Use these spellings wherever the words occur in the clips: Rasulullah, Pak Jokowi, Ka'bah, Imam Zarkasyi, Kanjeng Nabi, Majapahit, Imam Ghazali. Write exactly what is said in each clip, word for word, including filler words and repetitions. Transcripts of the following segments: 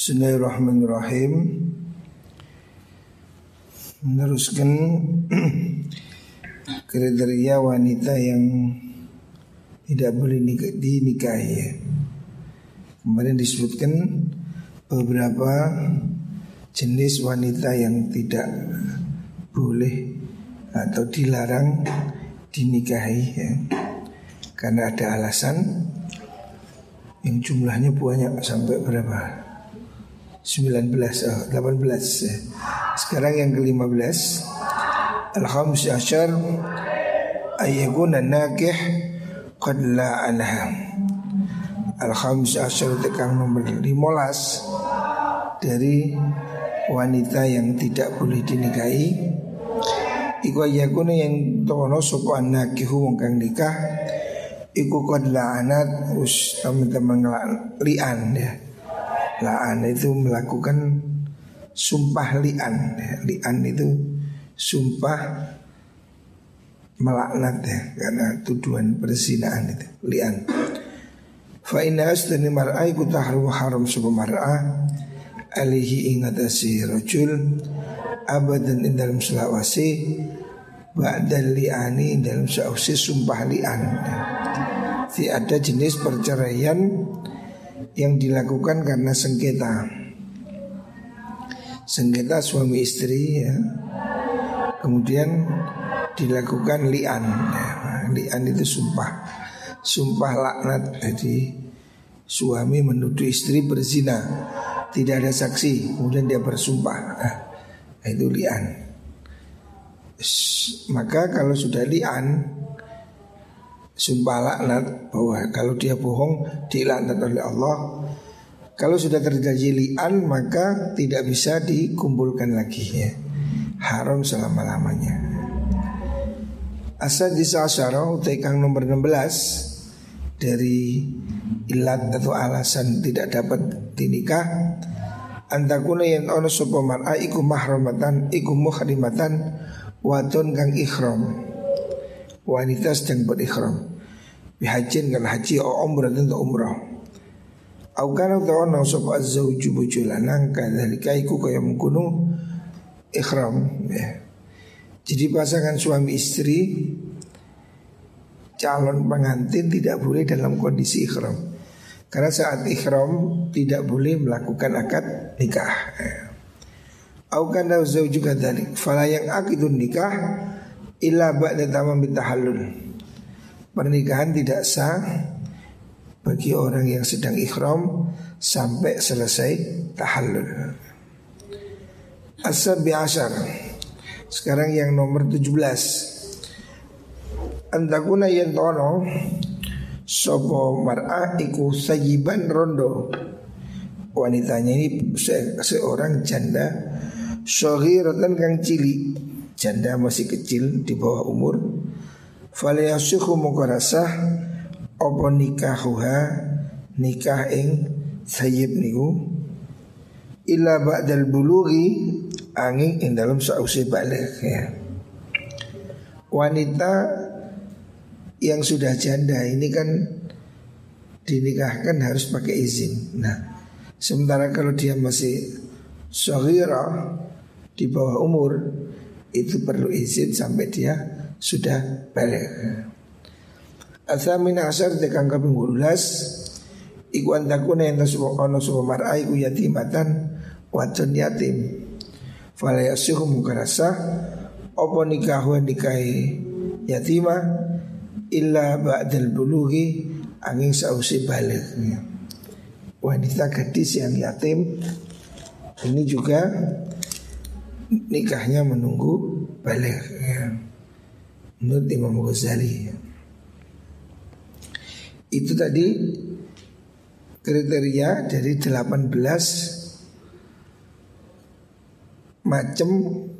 Bismillahirrahmanirrahim. Meneruskan kriteria wanita yang tidak boleh dinikahi. Kemarin disebutkan beberapa jenis wanita yang tidak boleh atau dilarang dinikahi ya. Karena ada alasan yang jumlahnya banyak, sampai berapa? sembilan belas, oh, delapan belas ya. Sekarang yang ke lima belas, al-khamis asyar ayyakuna nakih qad la anha. Al-khamis asyar tekan nomor lima belas dari wanita yang tidak boleh dinikahi. Iku ayyakuna yang tono sapa nakihu wong kang nikah iku qad la anat us teman-teman lian ya. La'an itu melakukan sumpah li'an. Li'an itu sumpah melaknat ya, karena tuduhan perzinaan itu li'an. Fa inna asdani mar'ai kutahru haram subuh mar'ah alihi ingatasi rojul abadan indalam selawasi ba'dan li'ani indalam selawasi sumpah li'an. Jadi ada jenis perceraian yang dilakukan karena sengketa. Sengketa suami istri ya. Kemudian dilakukan li'an. Li'an itu sumpah. Sumpah laknat. Jadi suami menuduh istri berzina, tidak ada saksi, kemudian dia bersumpah. Nah, itu li'an. Maka kalau sudah li'an, sumpah laknat bahwa kalau dia bohong dilaknat oleh Allah. Kalau sudah terjadi li'an maka tidak bisa dikumpulkan lagi ya. Haram selama-lamanya. As-sadisa asyara utekang nomor enam belas dari ilat atau alasan tidak dapat dinikah. Antakuna yang ono sapa mar'a iku mahramatan iku muhrimatan watun kang ihram. Wanita sedang berikhram bihajin kan haji o umrah dan umrah. Aku kan tahu nasab azwaju bujulanang kadalika iku kaya mengkuno ikhram. Jadi pasangan suami istri calon pengantin tidak boleh dalam kondisi ikhram. Karena saat ikhram tidak boleh melakukan akad nikah. Aku kan tahu azwaju kadalik. Fala yang akidun nikah illa ba'da tamam bitahallul. Pernikahan tidak sah bagi orang yang sedang ikhram sampai selesai tahallul. As-sabi asyar. Sekarang yang nomor tujuh belas. Antakuna yantono sopo mar'ah iku sayyiban rondo. Wanitanya ini se- seorang janda shoghiratan kang cili. Janda masih kecil di bawah umur. Falayasuhu mukarasah opo nikahuha nikah ing sayyib niku illa ba'dal bulughi angin ing dalam sausi balik ya. Wanita yang sudah janda ini kan dinikahkan harus pakai izin. Nah, sementara kalau dia masih saghirah di bawah umur itu perlu izin sampai dia sudah balik. Athamina asar dekang kaping dua belas iku antakuna yang ana sapa mar'a iku yatimatan wadon yatim. Falayasihu mukarasa apa nikahu nikahi yatima illa ba'dal bulughi angin sausi balik. Wanita gadis yang yatim ini juga nikahnya menunggu baligh ya. Menurut Imam Ghazali ya. Itu tadi kriteria dari delapan belas macam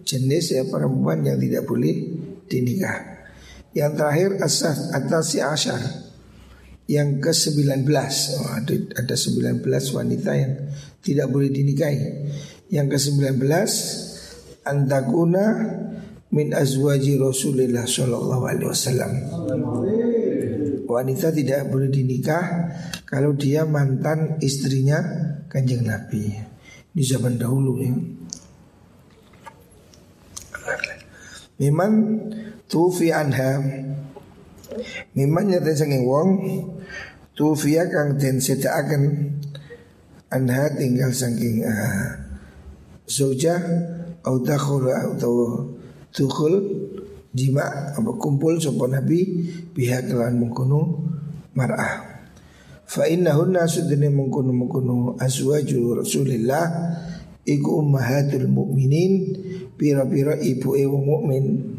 jenis ya perempuan yang tidak boleh dinikah. Yang terakhir asas atas si asyar yang ke sembilan belas. Oh, ada, ada sembilan belas wanita yang tidak boleh dinikahi. Yang ke sembilan belas antakuna min azwaji Rasulullah sallallahu alaihi wasallam. Wanita tidak boleh dinikah kalau dia mantan istrinya Kanjeng Nabi di zaman dahulu ya. Miman tufi anha, miman nyata sanging wong tufi kang den sedaaken anha tinggal sanging zaujah au dakhul atau dukhul jima apa kumpul sapa Nabi pihak lan mengkono mar'ah. Fa innahunna sudene mengkono-mengkono azwaju Rasulillah iku ummahatul mukminin, pira-pira ibu e wong mukmin.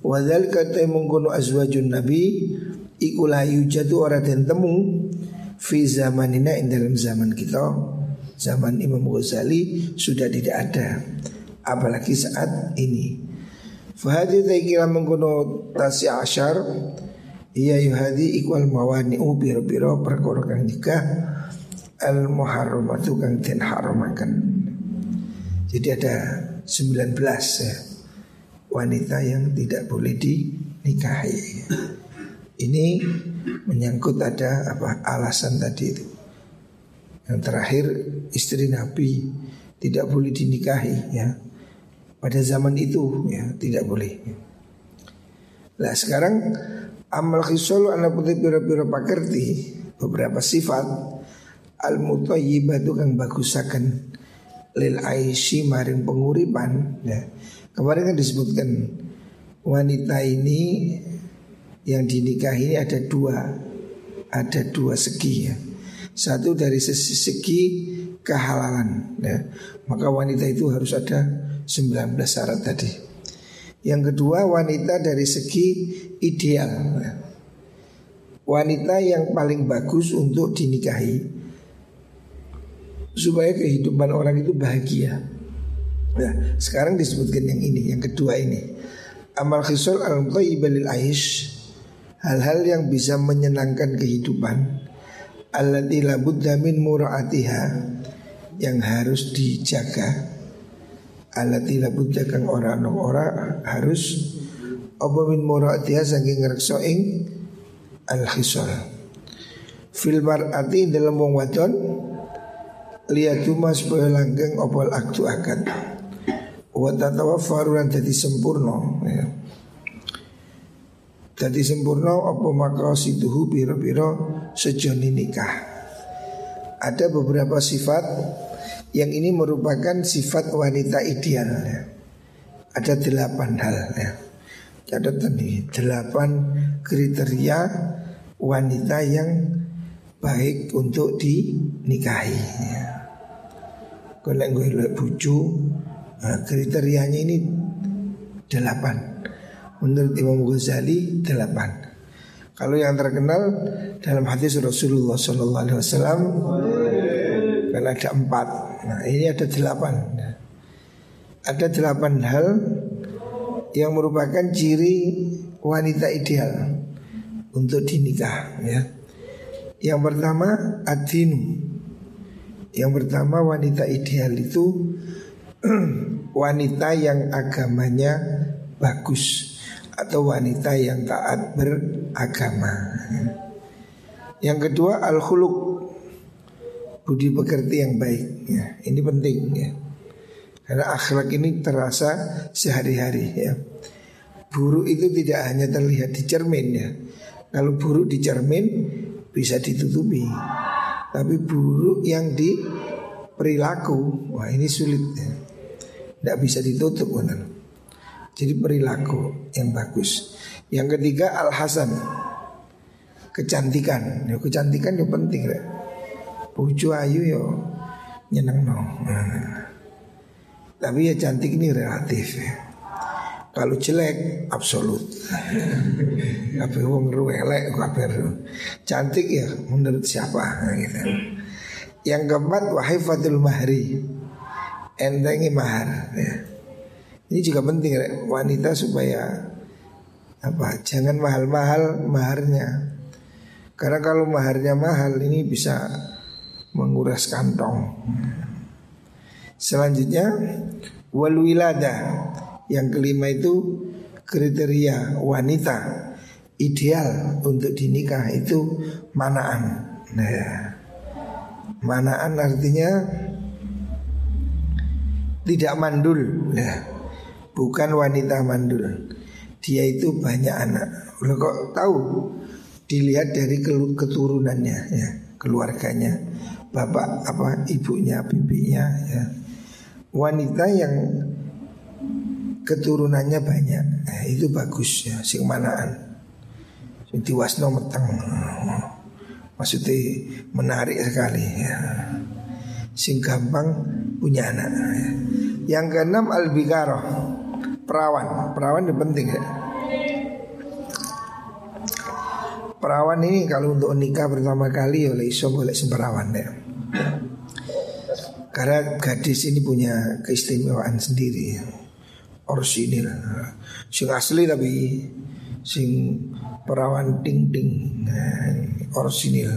Wa dzalika ta mungkunu azwajun nabi iku la yujadu ora den temu fi zamanina ing dalam zaman kita. Zaman Imam Ghazali sudah tidak ada, apalagi saat ini. Fa hadhi taikira mungkunu tasi asyar iya yuhadi ikwal mawani u pira-pira perkara kang nikah al muharramatu kang den haramaken. Jadi ada sembilan belas ya, wanita yang tidak boleh dinikahi. Ini menyangkut ada apa alasan tadi itu. Yang terakhir istri Nabi tidak boleh dinikahi ya. Pada zaman itu ya tidak boleh. Nah sekarang amal khisol ana putih pira-pira pakerti beberapa sifat al mutayyibatu kang bagusaken lil aishi maring penguripan ya. Kemarin kan disebutkan wanita ini yang dinikahi ini ada dua, ada dua segi ya. Satu dari segi, segi kehalalan ya. Maka wanita itu harus ada sembilan belas syarat tadi. Yang kedua wanita dari segi ideal ya. Wanita yang paling bagus untuk dinikahi supaya kehidupan orang itu bahagia. Nah, sekarang disebutkan yang ini, yang kedua ini. Amal khisal al-thayyibah lil aish, hal-hal yang bisa menyenangkan kehidupan. Allati la budda min mura'atiha, yang harus dijaga. Allati la budda kang ora ana ora harus apa min mura'atiha saking ngrekso ing al-khisal. Fil mar'ati dalam wong wadon lihat tumas supaya langgeng opal aktu akad watatawa faruran jadi sempurna ya. Jadi sempurna apa maka situhu biro-biro sejoni nikah. Ada beberapa sifat yang ini merupakan sifat wanita ideal ya. Ada delapan hal ya. Catatan ini delapan kriteria wanita yang baik untuk dinikahi ya. Kalau gue lihat bucu nah, kriterianya ini delapan. Menurut Imam Ghazali delapan. Kalau yang terkenal dalam hadis Rasulullah Sallallahu Alaihi Wasallam karena ada empat. Nah ini ada delapan. Ada delapan hal yang merupakan ciri wanita ideal untuk dinikah ya. Yang pertama adinu. Yang pertama wanita ideal itu wanita yang agamanya bagus atau wanita yang taat beragama. Yang kedua al-khuluq, budi pekerti yang baik ya. Ini penting ya. Karena akhlak ini terasa sehari-hari ya. Buruk itu tidak hanya terlihat di cermin ya. Kalau buruk di cermin bisa ditutupi. Tapi buruk yang di perilaku, wah ini sulit ya. Tidak bisa ditutup benar. Jadi perilaku yang bagus. Yang ketiga al-hasan, kecantikan. Yo kecantikan yo penting lah. Bojo ayu yo nyenengno. Nah. Tapi ya cantik ini relatif ya. Kalau jelek absolut. Kabeh wong elek kabeh. Cantik ya menurut siapa nah, gitu. Yang keempat wahifatul mahri, entengi mahar ya. Ini juga penting ya, wanita supaya apa? Jangan mahal-mahal maharnya. Karena kalau maharnya mahal ini bisa menguras kantong. Selanjutnya wal wilada. Yang kelima itu kriteria wanita ideal untuk dinikah itu manaan. Nah, Manaan artinya tidak mandul ya. Bukan wanita mandul. Dia itu banyak anak. Lo kok tahu? Dilihat dari keturunannya ya, keluarganya, bapak apa ibunya, bibinya ya. Wanita yang keturunannya banyak nah, itu bagus ya, sing manaan. Sing diwasno meteng. Maksudnya menarik sekali ya. Sing gampang punya anak ya. Yang keenam al-bikaroh, perawan. Perawan itu penting ya. Perawan ini kalau untuk nikah pertama kali oleh iso boleh semperawan ya. Karena gadis ini punya keistimewaan sendiri. Orsinil, sing asli tapi sing perawan ting ting, orsinil.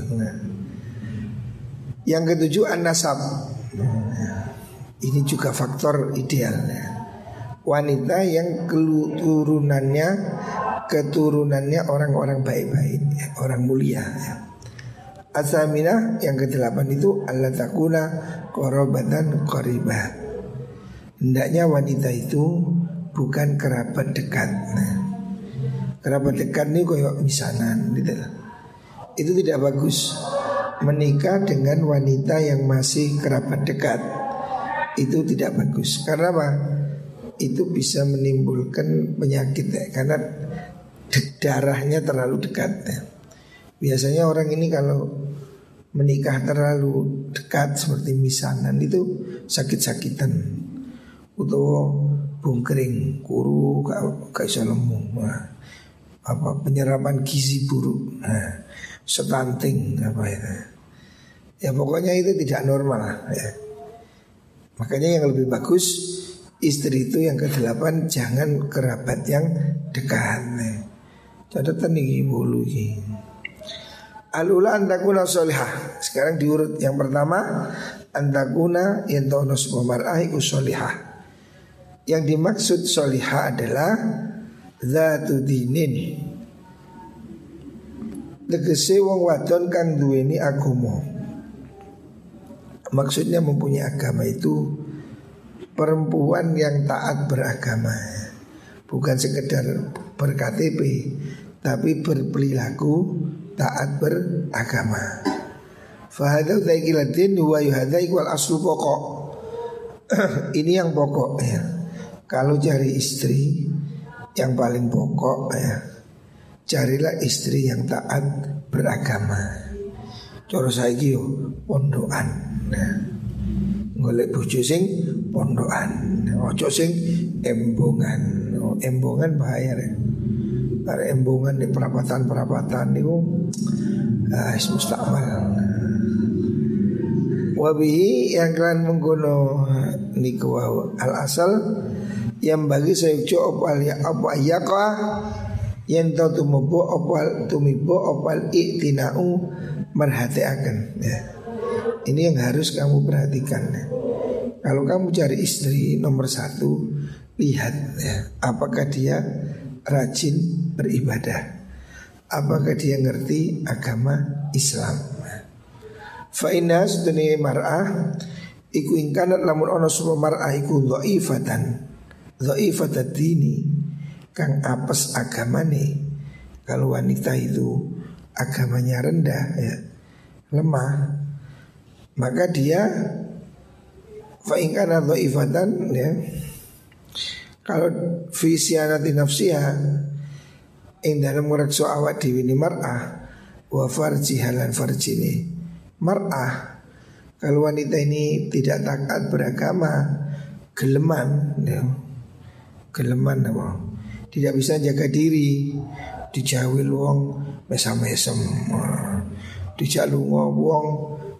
Yang ketujuh an-nasab, ini juga faktor ideal. Wanita yang keturunannya keturunannya orang-orang baik-baik, orang mulia. Asaminah yang kedelapan itu Allah takuna korobatan koribah. Hendaknya wanita itu bukan kerabat dekat. Kerabat dekat ini koyok misanan gitu. Itu tidak bagus. Menikah dengan wanita yang masih kerabat dekat itu tidak bagus. Karena apa? Itu bisa menimbulkan penyakit ya, karena darahnya terlalu dekat ya. Biasanya orang ini kalau menikah terlalu dekat seperti misanan itu sakit-sakitan atau bungkering, kuru, gak bisa lemu, nah, apa penyerapan gizi buruk, nah, stunting apa itu. Ya pokoknya itu tidak normal ya. Makanya yang lebih bagus istri itu yang kedelapan jangan kerabat yang dekat. Catatan ini bulu ini. Alula antakuna solihah. Sekarang diurut yang pertama antakuna yantono sumar'ai usolihah. Yang dimaksud solihah adalah zatu dinin. Tegese wong wadon kang duweni agama. Maksudnya mempunyai agama itu perempuan yang taat beragama, bukan sekedar ber-K T P, tapi berperilaku taat beragama. Fahadau taikiladin wa yuhadai wal aslu pokok. Ini yang pokok ya. Kalau cari istri yang paling pokok ya, carilah istri yang taat beragama. Coro saiki yo pondokan. Nah, golek bojo sing pondokan, ojo sing embongan. Oh, embongan bahaya ya. Karena embongan di perapatan-perapatan itu ah mustakmal. Wabihi yang kalian mengkono niku al asal yang bagi saya ucap opal ya apa yaqa yang tau tumebo opal tumibo opal iktinau merhatiakan ya. Ini yang harus kamu perhatikan ya. Kalau kamu cari istri nomor satu, lihat ya, apakah dia rajin beribadah, apakah dia ngerti agama Islam. Fa'inna sudani mar'ah iku ingkanat lamun ono suma mar'ah iku dha'ifatan dha'ifatan dini kang apes agamane. Kalau wanita itu agamanya rendah ya, lemah, maka dia fa'ingkana dha'ifatan ya. Kalau fisianati nafsiha ing dalam ngurekso awak dhewe ni mar'ah wa farjihalan farjine mar'ah. Kalau wanita ini tidak taat beragama, geleman ya. Geleman apa? Tidak bisa jaga diri, dijawil wong mesam-mesem, dijalungo wong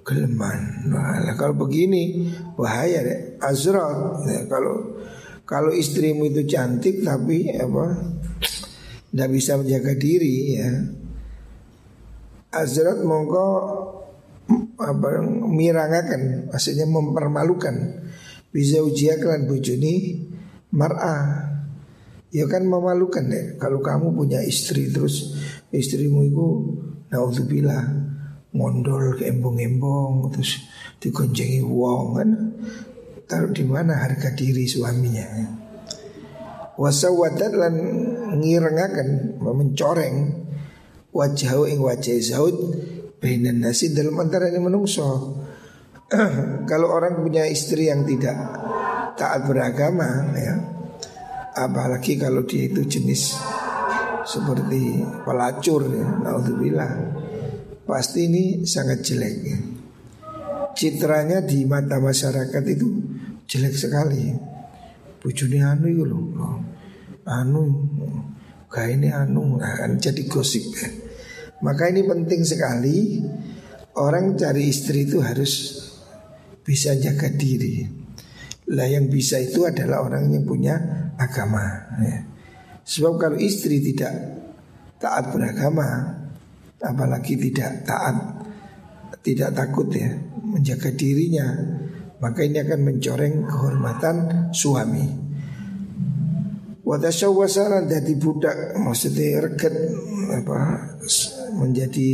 geleman. Nah, kalau begini bahaya deh. Azrat ya, kalau kalau istrimu itu cantik tapi apa tidak bisa menjaga diri ya. Azrat mongko apa mirangaken, maksudnya mempermalukan. Bisa ujian kalian bojone mar'ah. Ya kan memalukan deh. Kalau kamu punya istri terus istrimu itu naudzubillah ngondol ke embong-embong terus digoncengi wong kan. Taruh di mana harga diri suaminya. Wasawadat lan ngirengaken mencoreng wajah ing wajah zaud bainan nasi dalam antarane menungso. Kalau orang punya istri yang tidak taat beragama ya, apalagi kalau dia itu jenis seperti pelacur ya, naudzubillah, pasti ini sangat jelek ya. Citranya di mata masyarakat itu jelek sekali. Bojone anu iku lho, anu gaene anu, nah, jadi gosip ya. Maka ini penting sekali orang cari istri itu harus bisa jaga diri. Lah yang bisa itu adalah orang yang punya agama ya. Sebab kalau istri tidak taat beragama, apalagi tidak taat, tidak takut ya menjaga dirinya, maka ini akan mencoreng kehormatan suami. Watasyawasaran dari budak, maksudnya reget apa, menjadi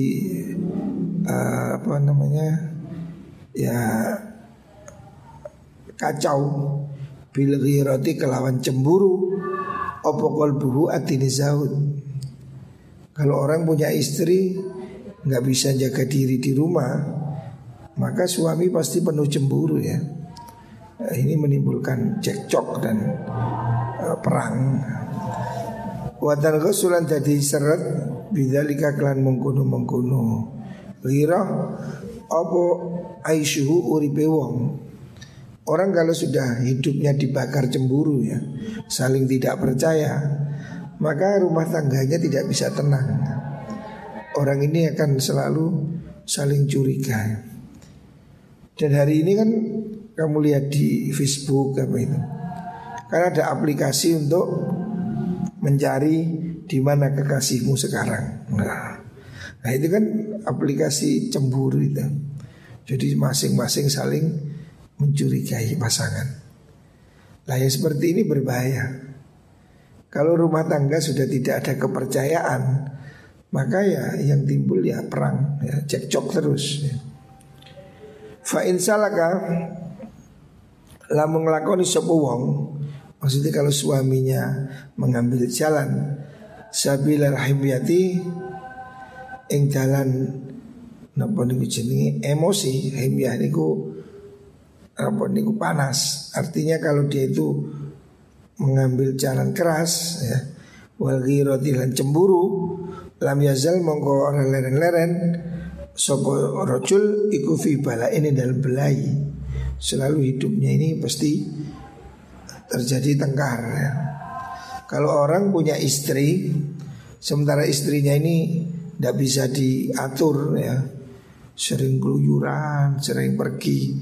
uh, apa namanya ya, kacau bil ghirati kelawan cemburu apa qalbuhu atini zaud. Kalau orang punya istri enggak bisa jaga diri di rumah, maka suami pasti penuh cemburu ya. Ini menimbulkan cekcok dan uh, perang. Wa targhasulan dadi seret bidzalika kelan mengkono-mengkono lira apa aisyu uripe wong. Orang kalau sudah hidupnya dibakar cemburu ya, saling tidak percaya, maka rumah tangganya tidak bisa tenang. Orang ini akan selalu saling curiga. Dan hari ini kan kamu lihat di Facebook apa itu, karena ada aplikasi untuk mencari di mana kekasihmu sekarang. Nah, nah itu kan aplikasi cemburu itu. Jadi masing-masing saling mencurigai pasangan. Nah yang seperti ini berbahaya. Kalau rumah tangga sudah tidak ada kepercayaan, maka ya yang timbul ya perang ya, cekcok terus ya. Fa insalaka lamun nglakoni sapa wong, maksudnya kalau suaminya mengambil jalan sabil rahimiyati ing dalan napa niku jenenge emosi, himyah niku apa niku panas. Artinya kalau dia itu mengambil jalan keras ya, wal ghirati lan cemburu, lam yazal mongko ora leren-leren sapa rajul iku fi balain dal belai. Selalu hidupnya ini pasti terjadi tengkar ya. Kalau orang punya istri sementara istrinya ini tidak bisa diatur ya, sering keluyuran, sering pergi,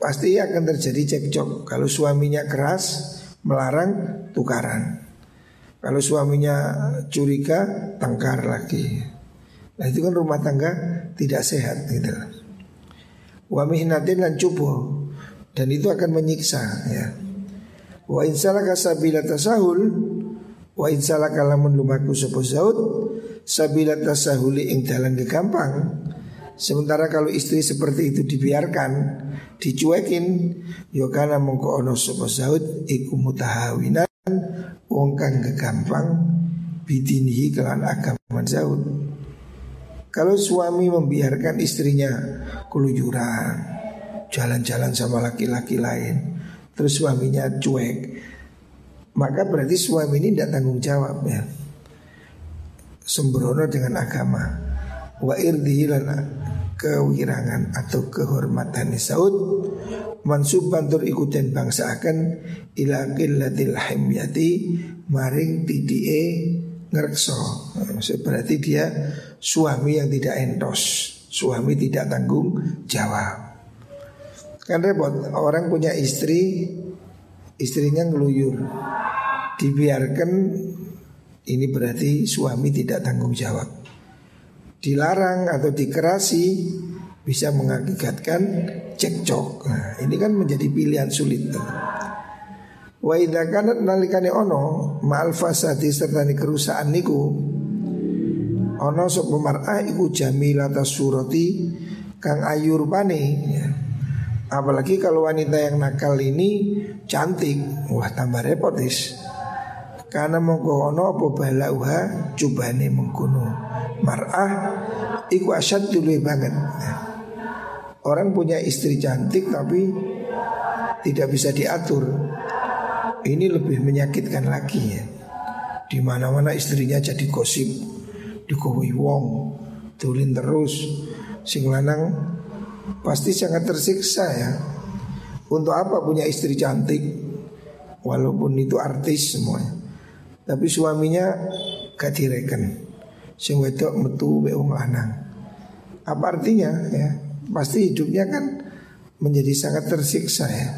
pasti akan terjadi cekcok. Kalau suaminya keras, melarang, tukaran. Kalau suaminya curiga, tengkar lagi. Nah itu kan rumah tangga tidak sehat gitu. Wa mihnatin lan cubo, dan itu akan menyiksa ya. Wa insalaka sabila tasahul, wa insalaka lamun lumaku sapa zaud sabila tasahuli ing dalan kegampang. Sementara kalau istri seperti itu dibiarkan, dicuekin, yokana mongko ono sapa zaud iku mutahawinan wong kang kegampang bidinihi kelan agama zaud. Kalau suami membiarkan istrinya keluyuran, jalan-jalan sama laki-laki lain, terus suaminya cuek, maka berarti suami ini tidak tanggung jawab ya, sembrono dengan agama. Wa irdihi lan kewirangan atau kehormatan Saud mansub bantur ikutin bangsa akan ilaqil latil himyati maring T D E ngerekso. Berarti dia suami yang tidak entos, suami tidak tanggung jawab. Kan repot, orang punya istri, istrinya ngeluyur, dibiarkan, ini berarti suami tidak tanggung jawab. Dilarang atau dikerasi bisa mengakibatkan cekcok. Nah, ini kan menjadi pilihan sulit. Wa idza kanat nalikane ono ma'al fasadi serta kerusakan niku Ono sopo mar'ah iku jamilata surati kang ayu rupane ya. Apalagi kalau wanita yang nakal ini cantik, wah tambah repotis. Karena mongko ono apa balauha cubane mengkono mar'ah iku asyad dulu banget ya. Orang punya istri cantik tapi tidak bisa diatur, ini lebih menyakitkan lagi ya. Di mana-mana istrinya jadi gosip, dikowi wong, tulin terus. Sing lanang pasti sangat tersiksa ya. Untuk apa punya istri cantik, walaupun itu artis semuanya, tapi suaminya gak direken. Sing wedok metu mbek wong lanang, apa artinya ya? Pasti hidupnya kan menjadi sangat tersiksa ya.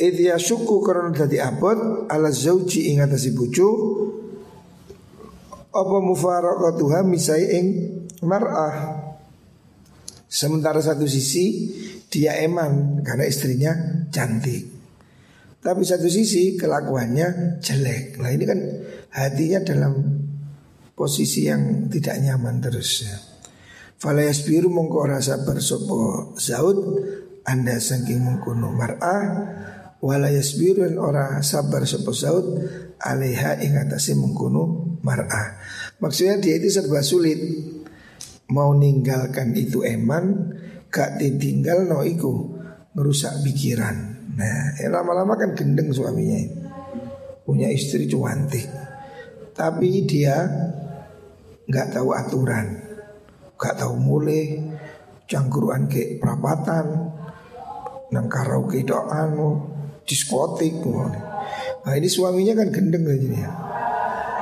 Idh yasukku karena dadi abot ala zauji ing atase bojo apa mufaraqatuha misai ing mar'ah. Sementara satu sisi dia eman karena istrinya cantik, tapi satu sisi kelakuannya jelek. Nah ini kan hatinya dalam posisi yang tidak nyaman terus ya. Falayas biru mongko rasa bersopo zaud anda saking mengkono mar'ah, walayas biru dan ora sabar sopo zaud alaiha ingatasi mengkono mar'ah. Maksudnya dia itu serba sulit, mau ninggalkan itu eman, gak ditinggal no iku merusak pikiran. Nah ya lama-lama kan gendeng suaminya ini. Punya istri cuantik, tapi dia gak tahu aturan, gak tahu mulai cangkruan ke perapatan, nang karaoke doan, diskotik. Nah ini suaminya kan gendeng aja.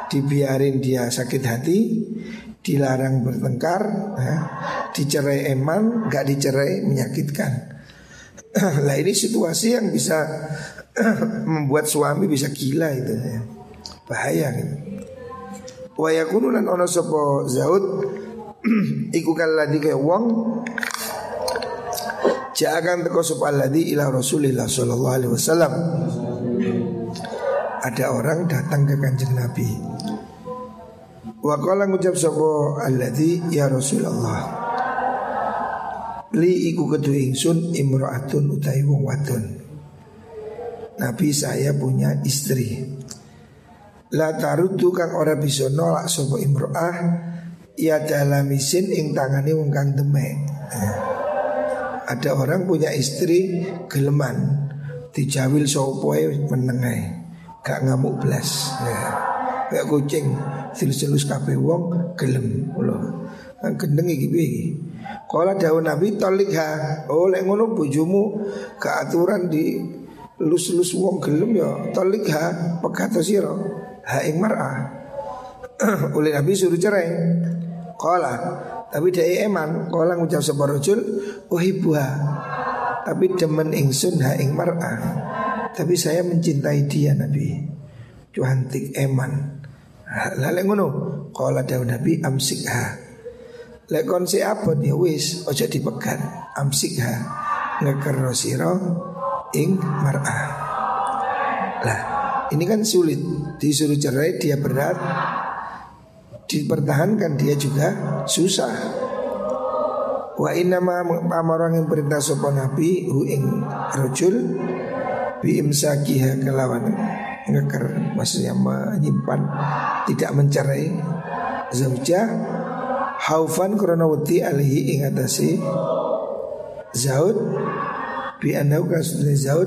Dibiarin dia sakit hati, dilarang bertengkar, ya. Dicerai eman, gak dicerai menyakitkan. Lah ini situasi yang bisa membuat suami bisa gila itu, ya. Bahaya gitu. Wa yakunu lan ono sapa zaud iku kaladi kaya wong ja'akan teko sapa alladhi ila Rasulillah sallallahu alaihi wasallam. Ada orang datang ke Kanjeng Nabi. Wa qala ngucap sapa alladhi ya Rasulullah. Li iku kedue ingsun imra'atun utawi wong wadon. Nabi, saya punya istri. La tarudu kang ora bisa nolak sapa imra'ah ya dalamisin ing tangane wong kang demek. Ya. Ada orang punya istri geleman, dijawil sopoe menengai, gak ngamuk blas. Ya. Kayak kucing, silus-silus kabeh wong gelem lho. Nang gendeng iki piye iki? Kala dawuh Nabi talikha, oh lek ngono bojomu gak aturan di lus-lus wong gelem ya talikha, pegat sira ha ing mar'ah. Oleh Nabi suruh cerai. Qala, tapi dia eman. Qala ngucap sapa rajul uhibbuha, tapi demen ingsun ha ing mar'ah, tapi saya mencintai dia. Nabi cuantik eman. Lah lek ngono qala dawuh Nabi amsikha, lek kon si abot ya wis aja dipegat, amsikha ngeker sira ing mar'ah. Lah ini kan sulit, disuruh cerai dia berat, dipertahankan dia juga susah. Wa inna ma amarang yang perintah sapa Nabi hu ing rajul bi imsakiha kelawan ngeker, maksudnya menyimpan, tidak mencerai zaujah haufan krana wati alihi ing atase zaud bi anau kasudne zaud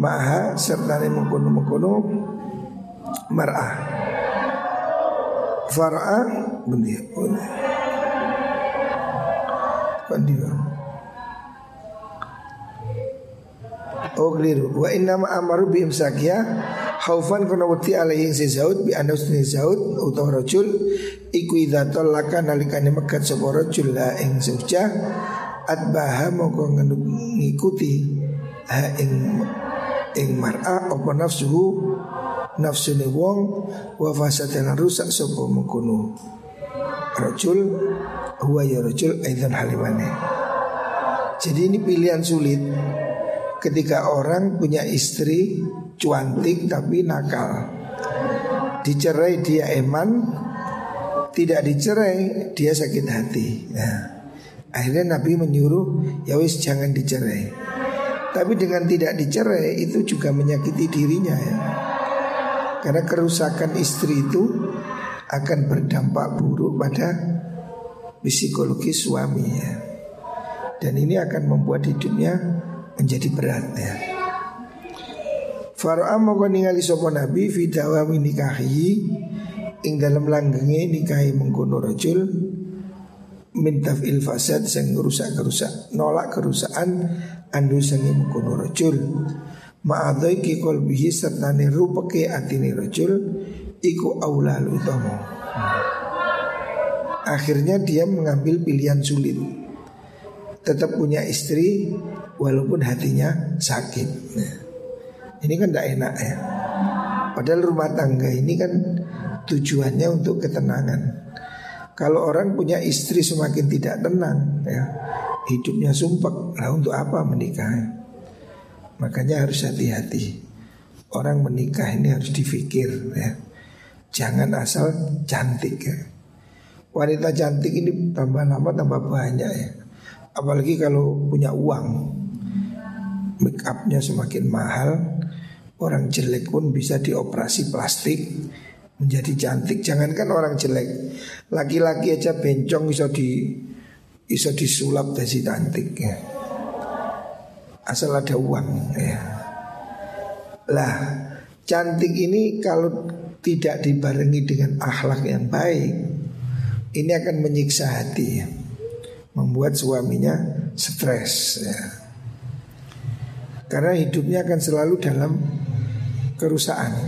maha serta mengkono-mengkono mar'ah. Farah benih boleh. Kandiwa. Oh keliru. Wa inna ma amaru bi imsakiya khaufan kana wati alaihi zaud bi anusni zaud utawa rajul iku idza talaka nalikane megat sapa rajul la ing zaujah atbaha mongko ngikuti ha ing ing mar'a apa nafsuhu nafsune wong wa fasadana rusak sapa mengkono rajul huwa ya rajul aidan halimane. Jadi ini pilihan sulit ketika orang punya istri cuantik tapi nakal, dicerai dia eman, tidak dicerai, dia sakit hati. Nah, akhirnya Nabi menyuruh, ya wis jangan dicerai. Tapi dengan tidak dicerai itu juga menyakiti dirinya ya. Karena kerusakan istri itu akan berdampak buruk pada psikologi suami ya. Dan ini akan membuat hidupnya menjadi berat ya. Far'a moko ningali sapa Nabi fi dawami nikahi ing dalam langgenge nikahi mengkono rajul mintaf il fasad sing rusak-rusak nolak kerusakan andu sing mengkono rajul ma'adai ki qalbihi satane rupeke atine rajul iku aula utama. Akhirnya dia mengambil pilihan sulit. Tetap punya istri walaupun hatinya sakit. Nah, ini kan tidak enak ya. Padahal rumah tangga ini kan tujuannya untuk ketenangan. Kalau orang punya istri semakin tidak tenang ya, hidupnya sumpek. Nah, untuk apa menikah? Makanya harus hati-hati. Orang menikah ini harus dipikir ya. Jangan asal cantik ya. Wanita cantik ini tambah lama tambah banyak ya. Apalagi kalau punya uang, make upnya semakin mahal. Orang jelek pun bisa dioperasi plastik menjadi cantik. Jangankan orang jelek, laki-laki aja bencong iso di iso disulap jadi cantik ya. Asal ada uang ya. Lah, cantik ini kalau tidak dibarengi dengan akhlak yang baik, ini akan menyiksa hati ya. Membuat suaminya stres ya. Karena hidupnya akan selalu dalam kerusakan.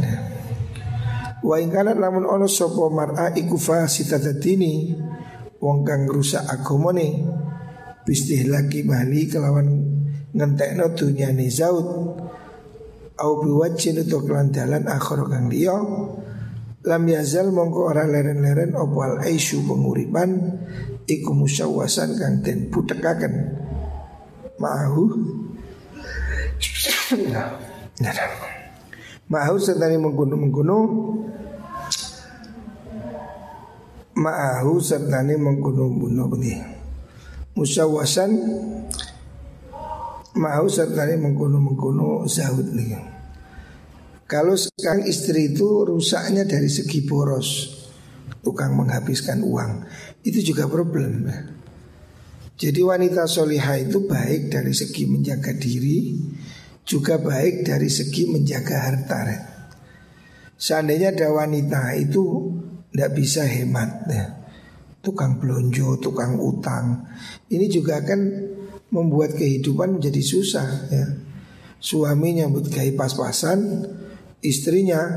Wa ingkana lamun ono sapa mar'a iku fasita dadini wong kang rusak agamane bistih lagi mali kelawan ngentekno dunyane zaud au biwajin utuk lan dalan akhir kang liya lam yazal mongko ora leren-leren opal aisu penguripan iku musyawasan kang den putekaken ma'ahu ma'ahu sedani mengkono-mengkono ma'ahu sedani mengkono-mengkono musyawasan ma'ahu sedani mengkono-mengkono zahud nih. Kalau sekarang istri itu rusaknya dari segi boros, tukang menghabiskan uang, itu juga problem. Jadi wanita solihah itu baik dari segi menjaga diri, juga baik dari segi menjaga harta. Seandainya ada wanita itu tidak bisa hemat, tukang belonjo, tukang utang, ini juga akan membuat kehidupan menjadi susah ya. Suami nyambut gawe pas-pasan, istrinya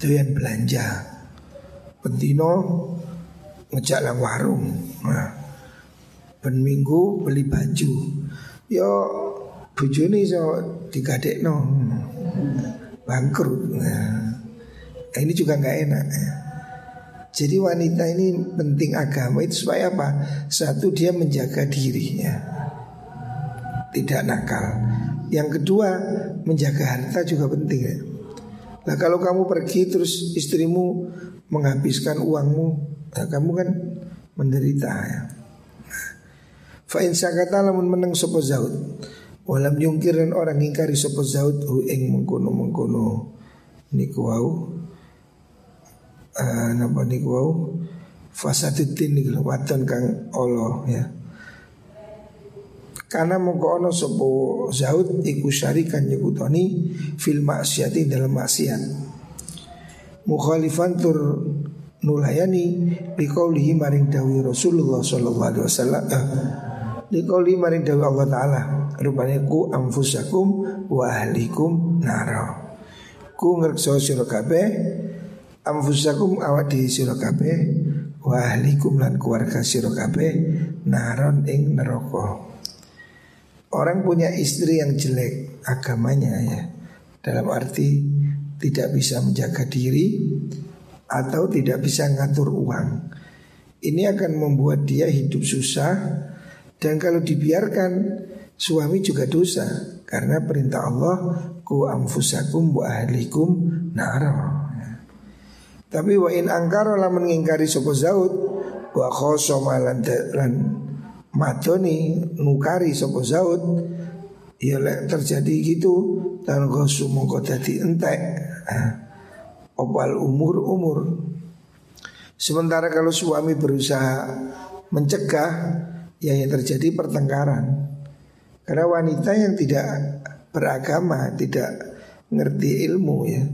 doyan belanja, pentino ngejak lang warung, nah, ben minggu beli baju, yo bojone iso digadekno, bangkrut. Nah, ini juga nggak enak. Ya. Jadi wanita ini penting agama itu supaya apa? Satu, dia menjaga dirinya, tidak nakal. Yang kedua, menjaga harta juga penting. Ya. Nah, kalau kamu pergi terus istrimu menghabiskan uangmu, nah, kamu kan menderita ya. Fa in sakata lamun meneng sapa zaud walam yungkiran orang ingkari sapa zaud hu ing mengkono-mengkono niku wau eh napa niku wau fasadutin niku waton kang Allah ya. Karena mongko ana sapa zaud iku syarikan nyekutoni fil maksiati dalam maksiat mukhalifan tur nulayani biqaulihi maring dawi Rasulullah sallallahu alaihi wasallam biqaulihi maring dawi Allah taala rupane ku anfusakum wa ahlikum nara ku ngrekso sira kabeh anfusakum awak dhewe sira kabeh wa ahlikum lan keluarga sira kabeh naron ing neraka. Orang punya istri yang jelek agamanya ya, dalam arti tidak bisa menjaga diri atau tidak bisa ngatur uang, ini akan membuat dia hidup susah. Dan kalau dibiarkan, suami juga dosa. Karena perintah Allah ku anfusakum wa ahlikum nar. Tapi wa in angkara lamun ngingkari sapa zaud wa khosomalan lan matoni nukari sopo zaud. Ya lek terjadi gitu dan khosum mongko dadi entek opal umur-umur. Sementara kalau suami berusaha mencegah, ya yang terjadi pertengkaran. Karena wanita yang tidak beragama, tidak ngerti ilmu ya,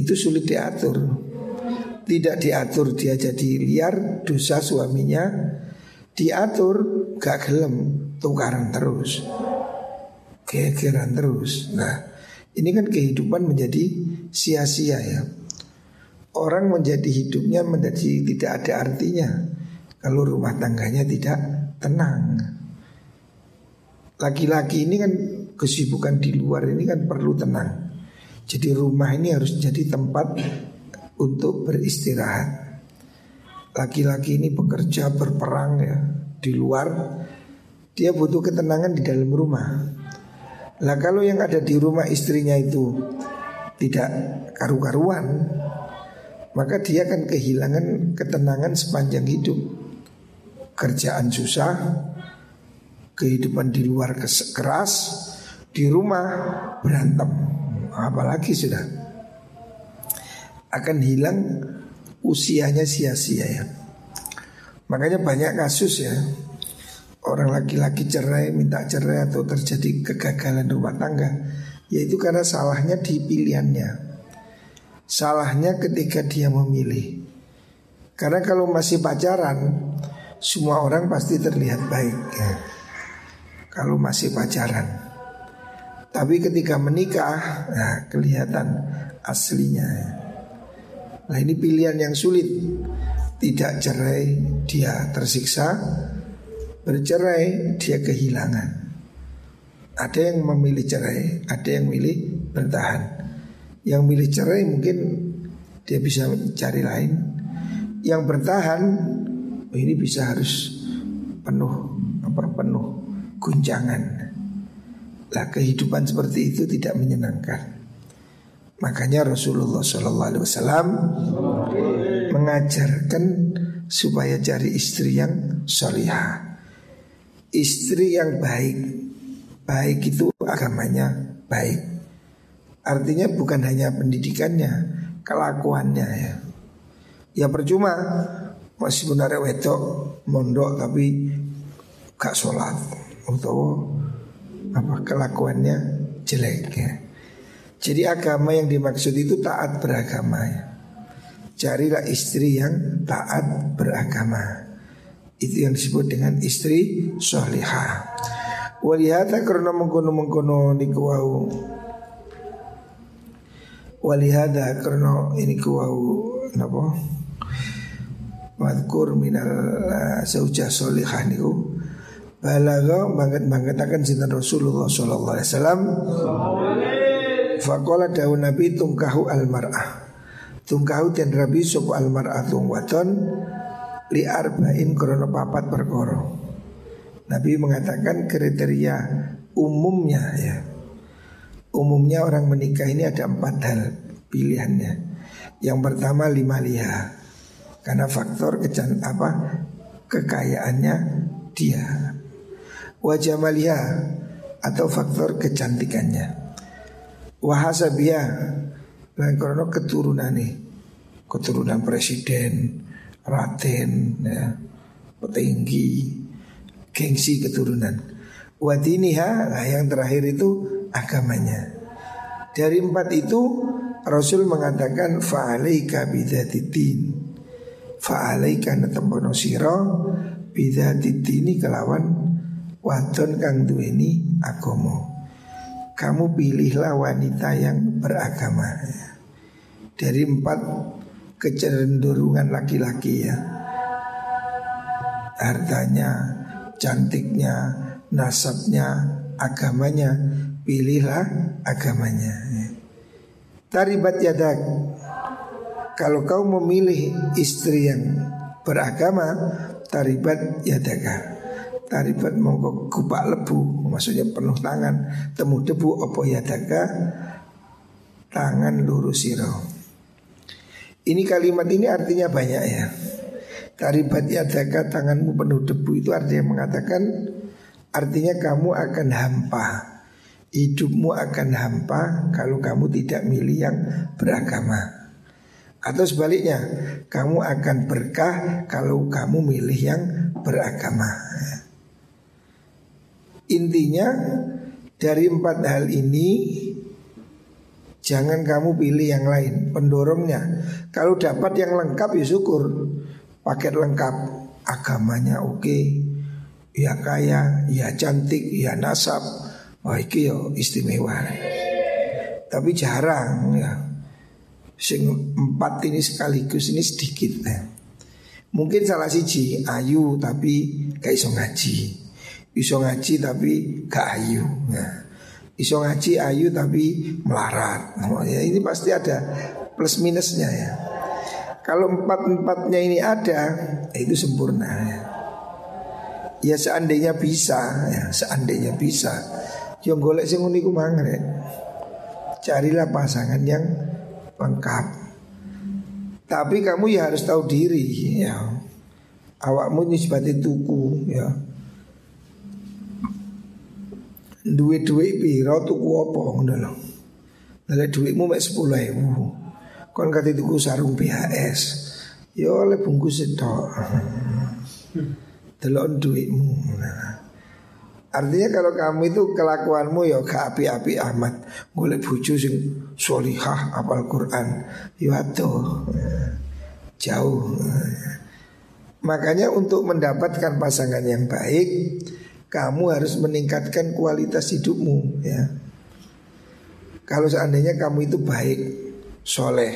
itu sulit diatur. Tidak diatur dia jadi liar, dosa suaminya. Diatur gak gelem, tukaran terus, kekiran terus. Nah, ini kan kehidupan menjadi sia-sia ya. Orang menjadi hidupnya menjadi tidak ada artinya kalau rumah tangganya tidak tenang. Laki-laki ini kan kesibukan di luar ini kan perlu tenang. Jadi rumah ini harus jadi tempat untuk beristirahat. Laki-laki ini bekerja berperang ya di luar, dia butuh ketenangan di dalam rumah. Lah kalau yang ada di rumah istrinya itu tidak karu-karuan, maka dia akan kehilangan ketenangan sepanjang hidup. Kerjaan susah, kehidupan di luar keras, di rumah berantem, apalagi sudah akan hilang usianya sia-sia ya. Makanya banyak kasus ya, orang laki-laki cerai, minta cerai atau terjadi kegagalan rumah tangga, yaitu karena salahnya di pilihannya. Salahnya ketika dia memilih. Karena kalau masih pacaran, semua orang pasti terlihat baik ya, kalau masih pacaran. Tapi ketika menikah, nah kelihatan aslinya ya. Nah ini pilihan yang sulit. Tidak cerai dia tersiksa, bercerai dia kehilangan. Ada yang memilih cerai, ada yang milih bertahan. Yang milih cerai mungkin dia bisa cari lain. Yang bertahan ini bisa harus penuh apa penuh guncangan. Lah kehidupan seperti itu tidak menyenangkan. Makanya Rasulullah Sallallahu Alaihi Wasallam mengajarkan supaya cari istri yang salihah, istri yang baik. Baik itu agamanya baik, artinya bukan hanya pendidikannya, kelakuannya ya. Ya percuma masih benar wedok mondok tapi gak sholat atau apa kelakuannya jelek ya. Jadi agama yang dimaksud itu taat beragama ya. Carilah istri yang taat beragama, itu yang disebut dengan istri sholihah. Walihata karena mengkono-mengkono niku wau. Walihata karena ini ku wau napa? Wadkur minal zaujah sholihah niku. Balagha banget-banget akan sinten Rasulullah sallallahu alaihi wasallam. Faqala dawu Nabi tungkahu almar'ah. Tungkahu den Nabi sub almar'atu waton li arba'in krono papat perkara. Nabi mengatakan kriteria umumnya ya. Umumnya orang menikah ini ada empat hal pilihannya. Yang pertama lima liha, karena faktor kecan apa kekayaannya dia. Wajamaliha atau faktor kecantikannya. Wahasabiha lan krono keturunane. Keturunan presiden, raden ya, petinggi, gengsi keturunan. Wadiniha, nah yang terakhir itu agamanya. Dari empat itu Rasul mengatakan fa'alaika bidatitin, fa'alaika natembono siro bidatitini kelawan wadon kang duweni agomo. Kamu pilihlah wanita yang beragama. Dari empat kecenderungan laki-laki ya, hartanya, cantiknya, nasabnya, agamanya, pilihlah agamanya ya. Taribat yadak, kalau kau memilih istri yang beragama, taribat yadaka, taribat mongko kupak lebu, maksudnya penuh tangan, temu debu opo yadaka, tangan lurus siro. Ini kalimat ini artinya banyak ya. Karibati adaka tanganmu penuh debu, itu artinya mengatakan artinya kamu akan hampa, hidupmu akan hampa kalau kamu tidak milih yang beragama. Atau sebaliknya, kamu akan berkah kalau kamu milih yang beragama. Intinya dari empat hal ini jangan kamu pilih yang lain. Pendorongnya, kalau dapat yang lengkap ya syukur, paket lengkap, agamanya oke, okay, ya kaya, ya cantik, ya nasab, wah iki yo istimewa. Tapi jarang ya. Sing empat ini sekaligus ini sedikit ya. Mungkin salah siji ayu tapi gak iso ngaji, iso ngaji tapi gak ayu, nah, iso ngaji ayu tapi melarat. Nah, ya ini pasti ada plus minusnya ya. Kalau empat-empatnya ini ada, itu sempurna. Ya seandainya bisa, ya, seandainya bisa. Yang golek sing ngene iku mangret. Carilah pasangan yang lengkap. Tapi kamu ya harus tahu diri, ya. Awakmu nyebati tuku, ya. Duit-duit piro tuku apa ngono lho. Lek duitmu mek sepuluh ribu. Kon kate tuku sarung B H S, yo oleh bungkus sedok. Delok duitmu. Nah, artinya kalau kamu itu kelakuanmu yo gak api-api amat. Golek bojo sing solihah apal Quran, yo aduh. Jauh. Makanya untuk mendapatkan pasangan yang baik, kamu harus meningkatkan kualitas hidupmu ya. Kalau seandainya kamu itu baik, soleh,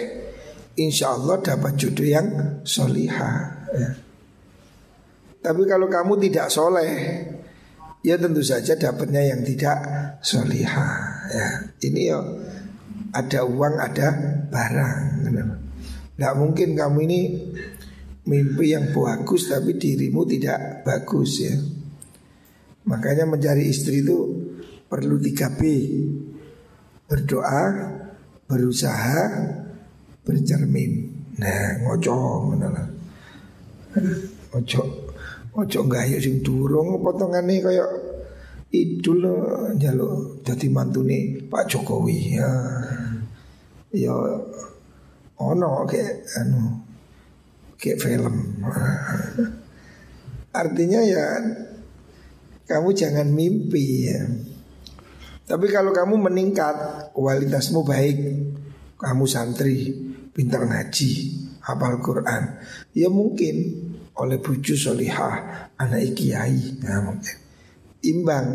insya Allah dapat jodoh yang solihah ya. Tapi kalau kamu tidak soleh, ya tentu saja dapatnya yang tidak solihah ya. Ini yo ada uang ada barang. Nggak mungkin kamu ini mimpi yang bagus tapi dirimu tidak bagus ya. Makanya mencari istri itu perlu tiga P: berdoa, berusaha, bercermin. Nah, ngocok menalah. Ngocok, ngocok nggak ayo sing durung potongane kayak idul njaluk dadi mantune Pak Jokowi. Ya, ya ono kayak anu kayak film. Artinya ya kamu jangan mimpi ya. Tapi kalau kamu meningkat, kualitasmu baik, kamu santri, pintar ngaji, hafal Quran, ya mungkin oleh bojo solihah, anak kiai, nah mungkin imbang.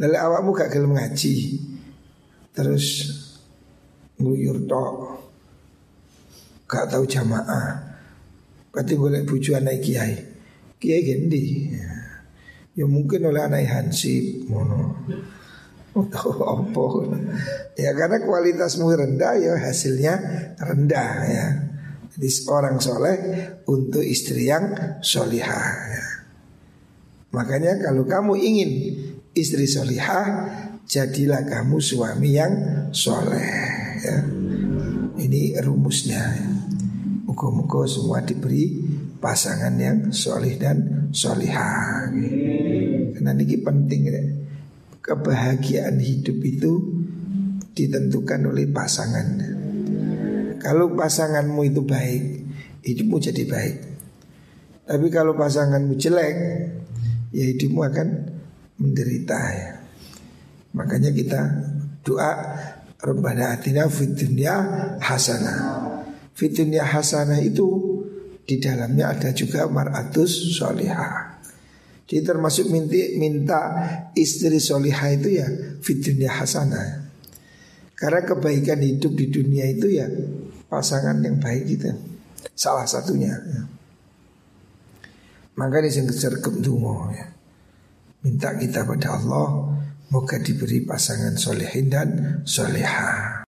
Lele awakmu gak gelem ngaji, terus nguyur tok, gak tahu jamaah, kate golek bojo anak kiai, kiai gendi, ya mungkin oleh anak hansip, mono. Opo. Ya karena kualitasmu rendah ya hasilnya rendah ya. Jadi orang soleh untuk istri yang solihah ya. Makanya kalau kamu ingin istri solihah, jadilah kamu suami yang soleh ya. Ini rumusnya ya. Muga-muga semua diberi pasangan yang solih dan solihah ya. Karena ini penting ya. Kebahagiaan hidup itu ditentukan oleh pasangan. Kalau pasanganmu itu baik, hidupmu jadi baik. Tapi kalau pasanganmu jelek, ya hidupmu akan menderita ya. Makanya kita doa Rabbana atina fid dunya hasanah. Fid dunya hasanah itu di dalamnya ada juga mar'atus solihah. Jadi termasuk minti, minta istri solihah itu ya fid dunya hasanah. Karena kebaikan hidup di dunia itu ya pasangan yang baik itu salah satunya ya. Makanya yang kecerkem dungo ya. Minta kita pada Allah, moga diberi pasangan solehin dan solihah.